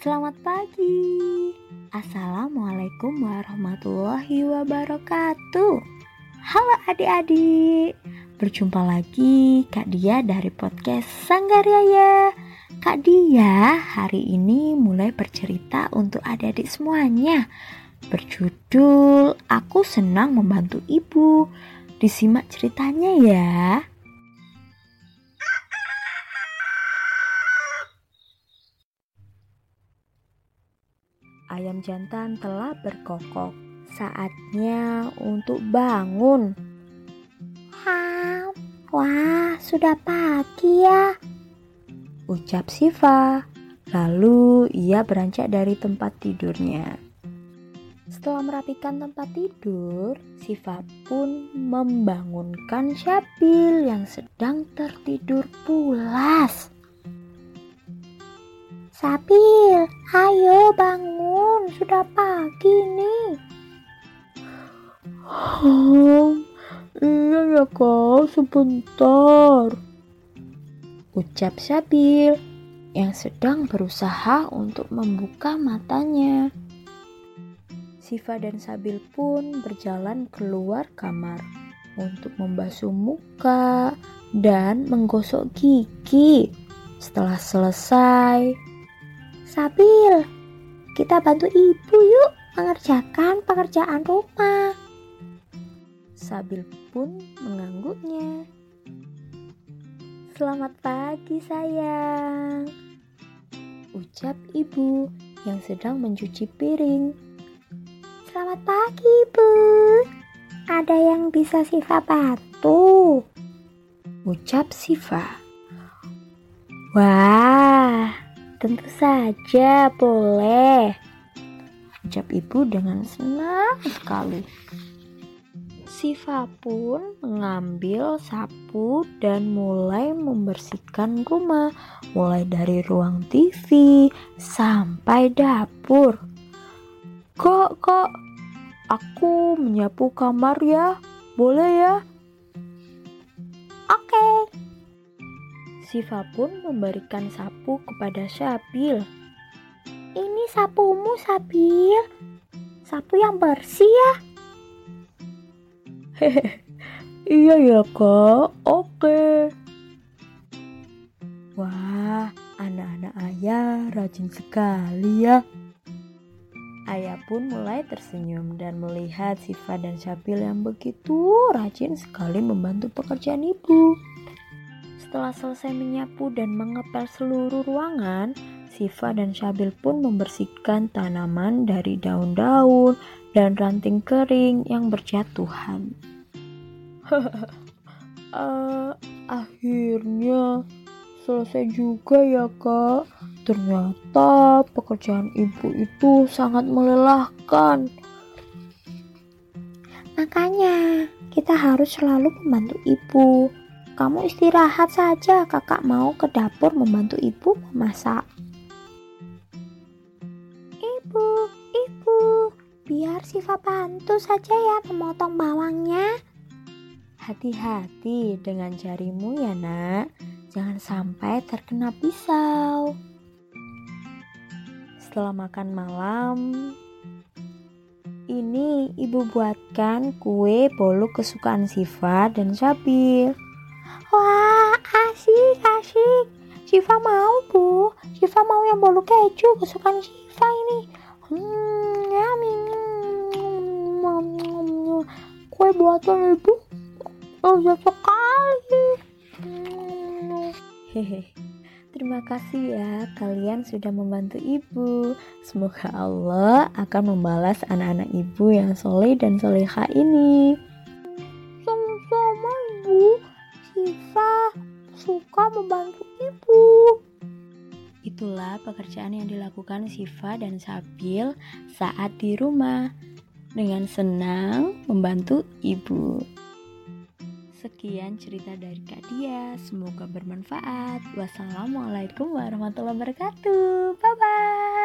Selamat pagi. Assalamualaikum warahmatullahi wabarakatuh. Halo adik-adik. Berjumpa lagi Kak Dia dari podcast Sanggarya ya. Kak Dia hari ini mulai bercerita untuk adik-adik semuanya. Berjudul Aku Senang Membantu Ibu. Disimak ceritanya ya. Ayam jantan telah berkokok. Saatnya untuk bangun. Wah, sudah pagi ya, ucap Syifa. Lalu ia beranjak dari tempat tidurnya. Setelah merapikan tempat tidur, Syifa pun membangunkan Syabil yang sedang tertidur pulas. Syabil, ayo bangun, sudah pagi nih. Iya ya kak, sebentar, ucap Syabil yang sedang berusaha untuk membuka matanya. Syifa dan Syabil pun berjalan keluar kamar untuk membasuh muka dan menggosok gigi. Setelah selesai, Syabil, kita bantu ibu yuk mengerjakan pekerjaan rumah. Syabil pun mengangguknya. Selamat pagi sayang, ucap ibu yang sedang mencuci piring. Selamat pagi ibu, ada yang bisa Syifa bantu, ucap Syifa. Wah, tentu saja boleh, ucap ibu dengan senang sekali. Syifa pun mengambil sapu dan mulai membersihkan rumah, mulai dari ruang TV sampai dapur. Kok, aku menyapu kamar ya, boleh ya? Oke. Syifa pun memberikan sapu kepada Syabil. Ini sapumu Syabil, sapu yang bersih ya. Hehehe, iya ya kak, oke. Wah, anak-anak ayah rajin sekali ya. Ayah pun mulai tersenyum dan melihat Syifa dan Syabil yang begitu rajin sekali membantu pekerjaan ibu. Setelah selesai menyapu dan mengepel seluruh ruangan, Syifa dan Syabil pun membersihkan tanaman dari daun-daun dan ranting kering yang berjatuhan. Akhirnya selesai juga ya kak. Ternyata pekerjaan ibu itu sangat melelahkan. Makanya kita harus selalu membantu ibu. Kamu istirahat saja, kakak mau ke dapur membantu ibu memasak. Ibu, biar Syifa bantu saja ya memotong bawangnya. Hati-hati dengan jarimu ya nak, jangan sampai terkena pisau. Setelah makan malam, ini ibu buatkan kue bolu kesukaan Syifa dan Syabil. Wah, asik. Syifa mau bu, Syifa mau yang bolu keju kesukaan Syifa ini. Kue buatan ibu lezat sekali. Hehehe. Terima kasih ya, kalian sudah membantu ibu. Semoga Allah akan membalas anak-anak ibu yang soleh dan soleha ini. Sama-sama ibu. Syifa suka membantu ibu. Itulah pekerjaan yang dilakukan Syifa dan Syabil saat di rumah, dengan senang membantu ibu. Sekian cerita dari Kak Dia, semoga bermanfaat. Wassalamualaikum warahmatullahi wabarakatuh. Bye bye.